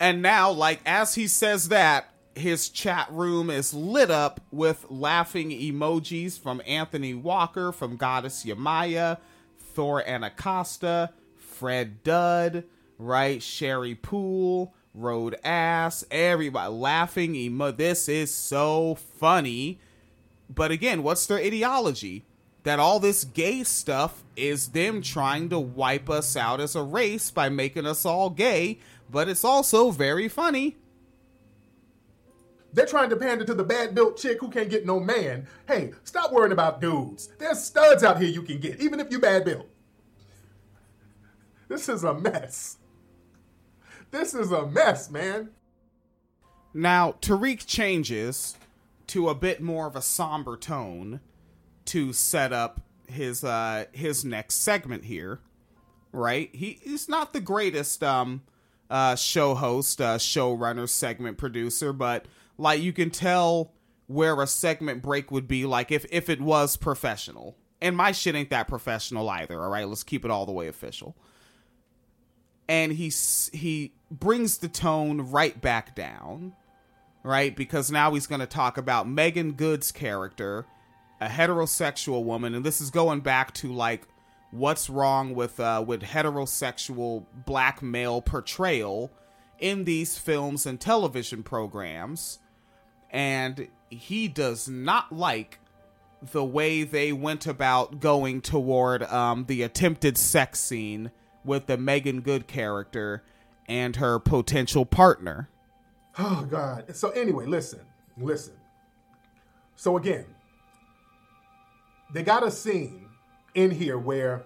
And now, like, as he says that, his chat room is lit up with laughing emojis from Anthony Walker, from Goddess Yamaya, Thor Anacosta, Fred Dudd, right? Sherry Poole, Road Ass, everybody laughing. Emo- this is so funny. But again, what's their ideology? That all this gay stuff is them trying to wipe us out as a race by making us all gay, but it's also very funny. They're trying to pander to the bad-built chick who can't get no man. Hey, stop worrying about dudes. There's studs out here you can get, even if you bad-built. This is a mess. This is a mess, man. Now, Tariq changes to a bit more of a somber tone to set up his uh, his next segment here, right? He is not the greatest um, uh, show host, uh, showrunner, segment producer, but... like, you can tell where a segment break would be, like, if, if it was professional. And my shit ain't that professional either, all right? Let's keep it all the way official. And he, he brings the tone right back down, right? Because now he's going to talk about Megan Good's character, a heterosexual woman. And this is going back to, like, what's wrong with uh, with heterosexual black male portrayal in these films and television programs. And he does not like the way they went about going toward um, the attempted sex scene with the Megan Good character and her potential partner. Oh, God. So anyway, listen, listen. So again, they got a scene in here where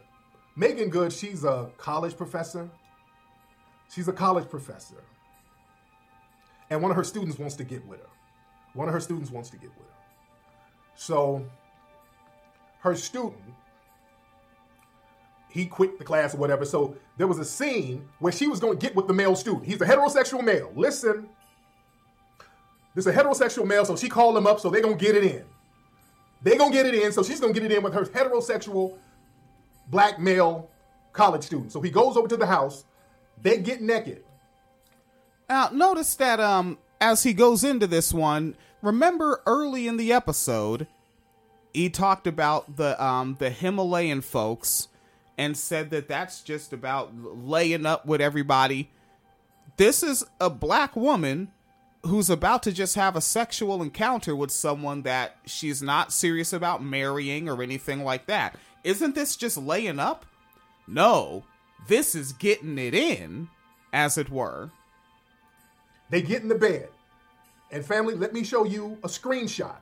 Megan Good, she's a college professor. She's a college professor. And one of her students wants to get with her. One of her students wants to get with her. So her student, he quit the class or whatever. So there was a scene where she was going to get with the male student. He's a heterosexual male. Listen, this is a heterosexual male. So she called him up. So they're going to get it in. They're going to get it in. So she's going to get it in with her heterosexual black male college student. So he goes over to the house. They get naked. Now, notice that um, as he goes into this one, remember early in the episode, he talked about the um, the Himalayan folks and said that that's just about laying up with everybody. This is a black woman who's about to just have a sexual encounter with someone that she's not serious about marrying or anything like that. Isn't this just laying up? No. This is getting it in, as it were. They get in the bed. And family, let me show you a screenshot.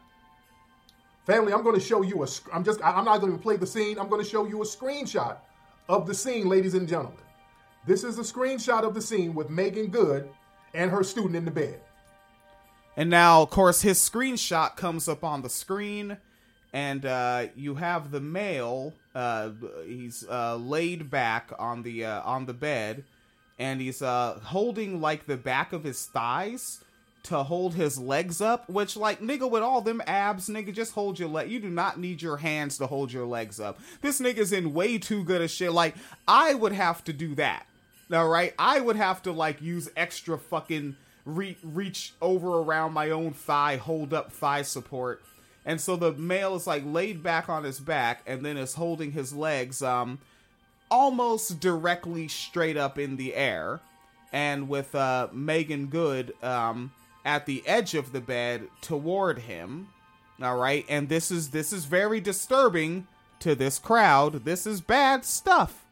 Family, I'm going to show you a, I'm just, I'm not going to play the scene. I'm going to show you a screenshot of the scene, ladies and gentlemen. This is a screenshot of the scene with Megan Good and her student in the bed. And now, of course, his screenshot comes up on the screen. And uh, you have the male, uh, he's uh, laid back on the uh, on the bed, and he's uh, holding, like, the back of his thighs to hold his legs up, which, like, nigga, with all them abs, nigga, just hold your leg. You do not need your hands to hold your legs up. This nigga's in way too good a shit. Like, I would have to do that, all right? I would have to, like, use extra fucking re- reach over around my own thigh, hold up thigh support. And so the male is, like, laid back on his back and then is holding his legs um, almost directly straight up in the air. And with uh, Megan Good um, at the edge of the bed toward him. All right. And this is this is very disturbing to this crowd. This is bad stuff.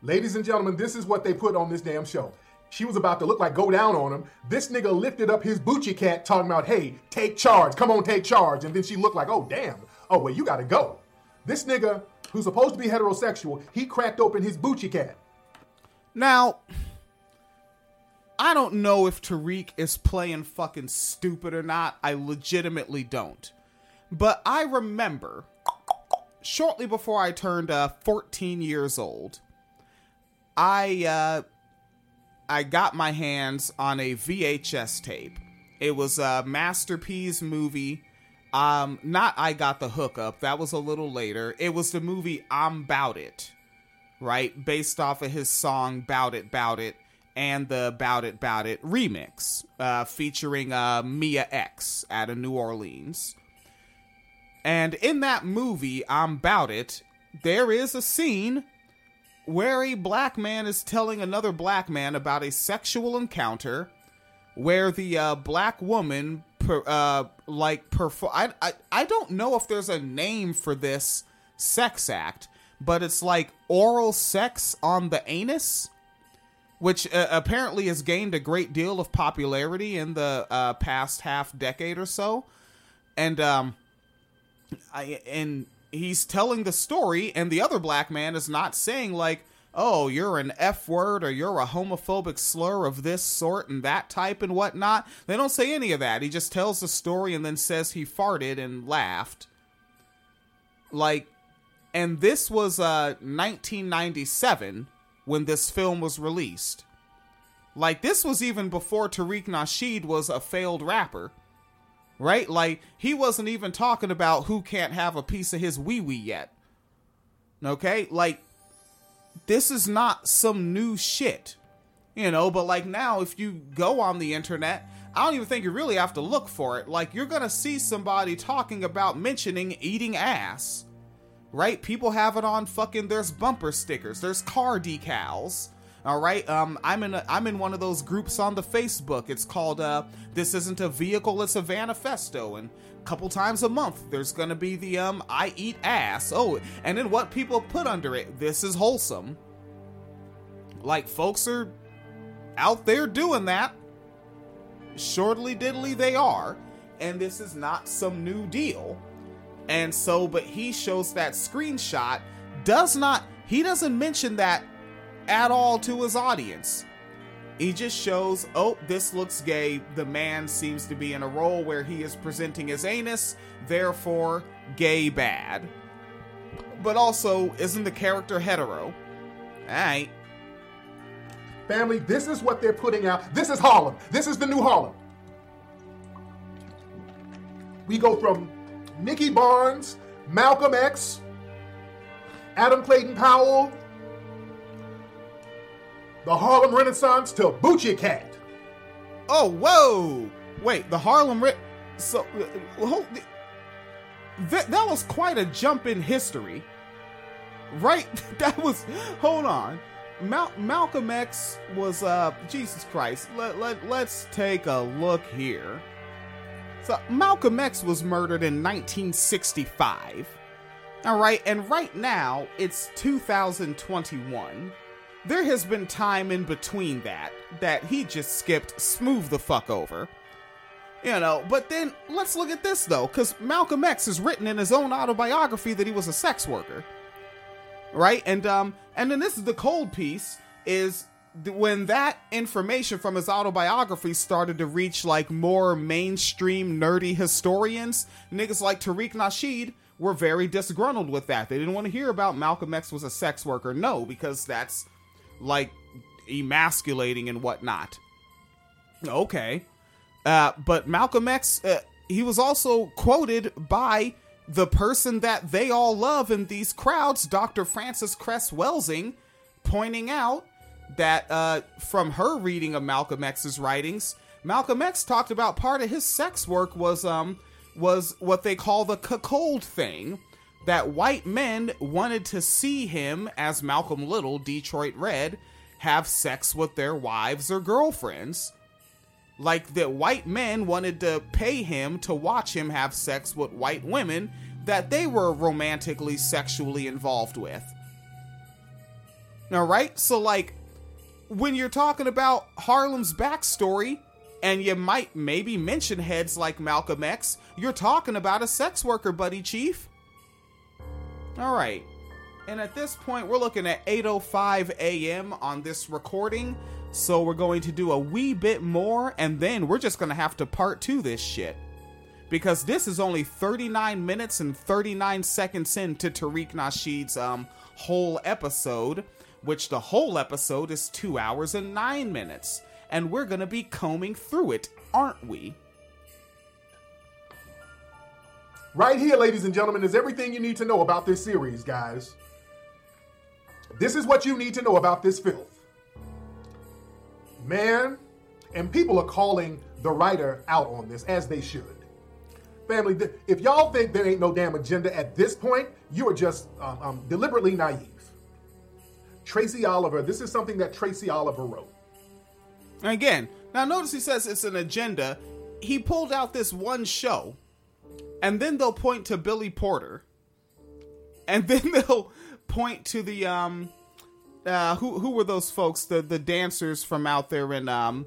Ladies and gentlemen, this is what they put on this damn show. She was about to look like go down on him. This nigga lifted up his Bucci cat talking about, hey, take charge. Come on, take charge. And then she looked like, oh, damn. Oh, well, you got to go. This nigga, who's supposed to be heterosexual, he cracked open his Bucci cat. Now, I don't know if Tariq is playing fucking stupid or not. I legitimately don't. But I remember shortly before I turned uh, fourteen years old, I... uh I got my hands on a V H S tape. It was a Masterpiece movie. Um, not I Got the Hookup. That was a little later. It was the movie I'm Bout It, right? Based off of his song Bout It, Bout It, and the Bout It, Bout It remix, uh, featuring uh, Mia X out of New Orleans. And in that movie, I'm Bout It, there is a scene where a black man is telling another black man about a sexual encounter where the uh, black woman, per, uh, like, perfor- I, I, I don't know if there's a name for this sex act, but it's like oral sex on the anus, which uh, apparently has gained a great deal of popularity in the uh, past half decade or so. And, um, I, and he's telling the story, and the other black man is not saying, like, oh, you're an F word, or you're a homophobic slur of this sort and that type and whatnot. They don't say any of that. He just tells the story and then says he farted and laughed. Like, and this was uh, nineteen ninety-seven when this film was released. Like, this was even before Tariq Nasheed was a failed rapper. Right? Like, he wasn't even talking about who can't have a piece of his wee-wee yet. Okay? Like, this is not some new shit, you know, but like now if you go on the internet, I don't even think you really have to look for it. Like, you're going to see somebody talking about mentioning eating ass, right? People have it on fucking, there's bumper stickers, there's car decals. All right. Um, I'm in a, I'm in one of those groups on the Facebook. It's called uh, This Isn't a Vehicle, It's a Vanifesto. And a couple times a month, there's going to be the um, I Eat Ass. Oh, and then what people put under it. This is wholesome. Like, folks are out there doing that. Shortly diddly they are. And this is not some new deal. And so, but he shows that screenshot. Does not, he doesn't mention that at all to his audience. He just shows, oh, this looks gay. The man seems to be in a role where he is presenting his anus, therefore gay bad. But also, isn't the character hetero? All right. Family, this is what they're putting out. This is Harlem. This is the new Harlem. We go from Nicky Barnes, Malcolm X, Adam Clayton Powell, the Harlem Renaissance to Boochie Cat. Oh, whoa. Wait, the Harlem... Re- so, hold, that, that was quite a jump in history. Right? That was... Hold on. Mal- Malcolm X was... Uh, Jesus Christ. Let, let, let's take a look here. So, Malcolm X was murdered in nineteen sixty-five. All right, and right now, it's two thousand twenty-one. There has been time in between that, that he just skipped smooth the fuck over. You know, but then let's look at this though, because Malcolm X has written in his own autobiography that he was a sex worker. Right? And, um, and then this is the cold piece, is when that information from his autobiography started to reach like more mainstream nerdy historians, niggas like Tariq Nasheed were very disgruntled with that. They didn't want to hear about Malcolm X was a sex worker. No, because that's like emasculating and whatnot. Okay. Uh, but Malcolm X, uh, he was also quoted by the person that they all love in these crowds, Doctor Francis Cress Welsing, pointing out that uh, from her reading of Malcolm X's writings, Malcolm X talked about part of his sex work was um was what they call the cuckold thing, that white men wanted to see him, as Malcolm Little, Detroit Red, have sex with their wives or girlfriends. Like, that white men wanted to pay him to watch him have sex with white women that they were romantically, sexually involved with. All right? So, like, when you're talking about Harlem's backstory, and you might maybe mention heads like Malcolm X, you're talking about a sex worker, buddy chief. All right, and at this point, we're looking at eight oh five a.m. on this recording, so we're going to do a wee bit more, and then we're just going to have to part two this shit, because this is only thirty-nine minutes and thirty-nine seconds into Tariq Nasheed's um, whole episode, which the whole episode is two hours and nine minutes. And we're going to be combing through it, aren't we? Right here, ladies and gentlemen, is everything you need to know about this series, guys. This is what you need to know about this filth. Man, and people are calling the writer out on this, as they should. Family, if y'all think there ain't no damn agenda at this point, you are just um, um, deliberately naive. Tracy Oliver, this is something that Tracy Oliver wrote. Again, now notice he says it's an agenda. He pulled out this one show, and then they'll point to Billy Porter, and then they'll point to the, um, uh, who who were those folks, the, the dancers from out there in, um,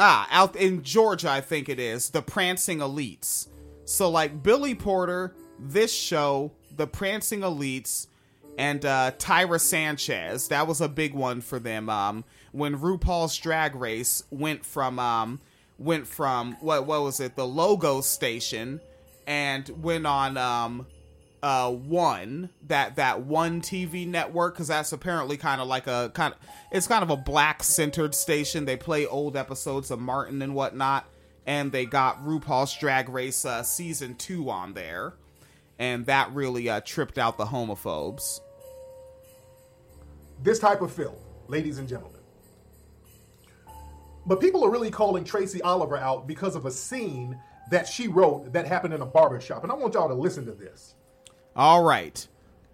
ah, out in Georgia, I think it is, the Prancing Elites. So, like, Billy Porter, this show, the Prancing Elites, and uh, Tyra Sanchez. That was a big one for them. Um, when RuPaul's Drag Race went from um, went from what what was it? The Logo Station, and went on um, uh, one that that one T V network, because that's apparently kind of like a kind of it's kind of a black centered station. They play old episodes of Martin and whatnot, and they got RuPaul's Drag Race uh, season two on there. And that really uh, tripped out the homophobes. This type of film, ladies and gentlemen. But people are really calling Tracy Oliver out because of a scene that she wrote that happened in a barbershop. And I want y'all to listen to this. All right.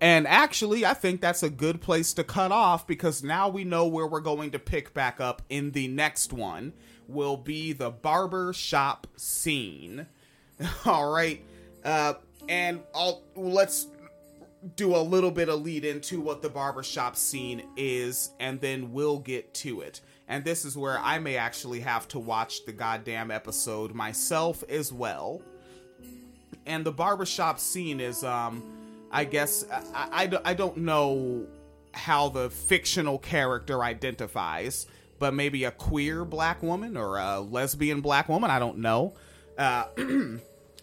And actually, I think that's a good place to cut off, because now we know where we're going to pick back up in the next one will be the barbershop scene. All right. Uh... And I'll, let's do a little bit of lead into what the barbershop scene is, and then we'll get to it. And this is where I may actually have to watch the goddamn episode myself as well. And the barbershop scene is, um, I guess, I, I, I don't know how the fictional character identifies, but maybe a queer black woman or a lesbian black woman, I don't know. Uh,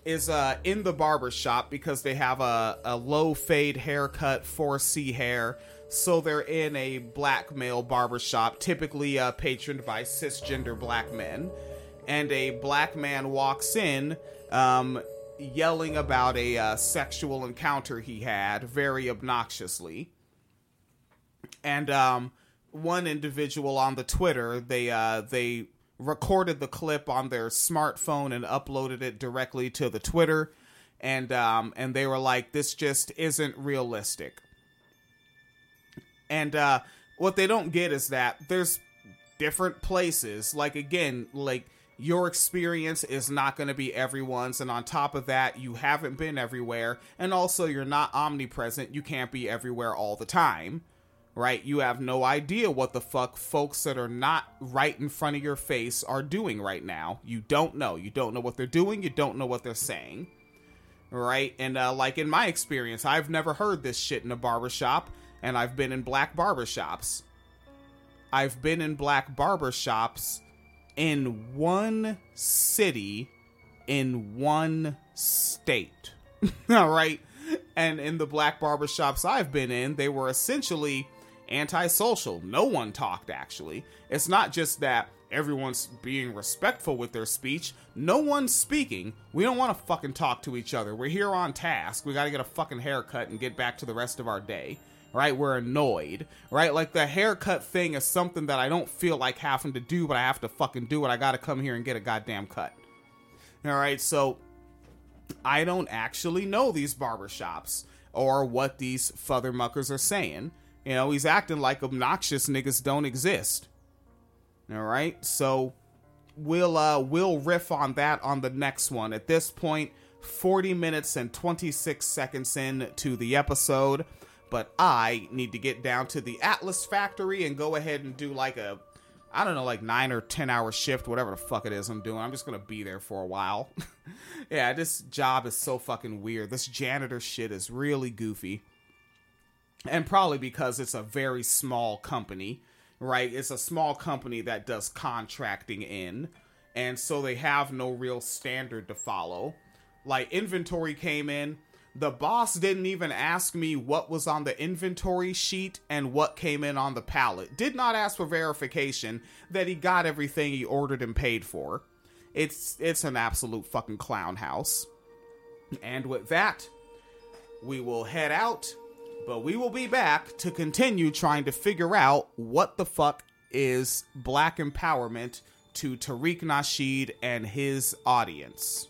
is uh, in the barbershop because they have a, a low fade haircut, four C hair. So they're in a black male barbershop, typically uh, patroned by cisgender black men. And a black man walks in um, yelling about a uh, sexual encounter he had very obnoxiously. And um, one individual on the Twitter, they uh, they... recorded the clip on their smartphone and uploaded it directly to the Twitter. And, um, and they were like, this just isn't realistic. And, uh, what they don't get is that there's different places. Like, again, like your experience is not going to be everyone's. And on top of that, you haven't been everywhere. And also you're not omnipresent. You can't be everywhere all the time. Right? You have no idea what the fuck folks that are not right in front of your face are doing right now. You don't know. You don't know what they're doing. You don't know what they're saying. Right? And uh, like in my experience, I've never heard this shit in a barbershop. And I've been in black barbershops. I've been in black barbershops in one city, in one state. All right? And in the black barbershops I've been in, they were essentially antisocial. No one talked, actually. It's not just that everyone's being respectful with their speech. No one's speaking. We don't want to fucking talk to each other. We're here on task. We got to get a fucking haircut and get back to the rest of our day, right? We're annoyed, right? Like, the haircut thing is something that I don't feel like having to do, but I have to fucking do it. I got to come here and get a goddamn cut. All right, so I don't actually know these barbershops or what these fothermuckers are saying. You know, he's acting like obnoxious niggas don't exist. All right, so we'll uh, we'll riff on that on the next one. At this point, forty minutes and twenty-six seconds in to the episode, but I need to get down to the Atlas Factory and go ahead and do like a, I don't know, like nine or ten hour shift, whatever the fuck it is I'm doing. I'm just going to be there for a while. Yeah, this job is so fucking weird. This janitor shit is really goofy. And probably because it's a very small company, right? It's a small company that does contracting in. And so they have no real standard to follow. Like, inventory came in. The boss didn't even ask me what was on the inventory sheet and what came in on the pallet. Did not ask for verification that he got everything he ordered and paid for. It's it's an absolute fucking clown house. And with that, we will head out, but we will be back to continue trying to figure out what the fuck is black empowerment to Tariq Nasheed and his audience.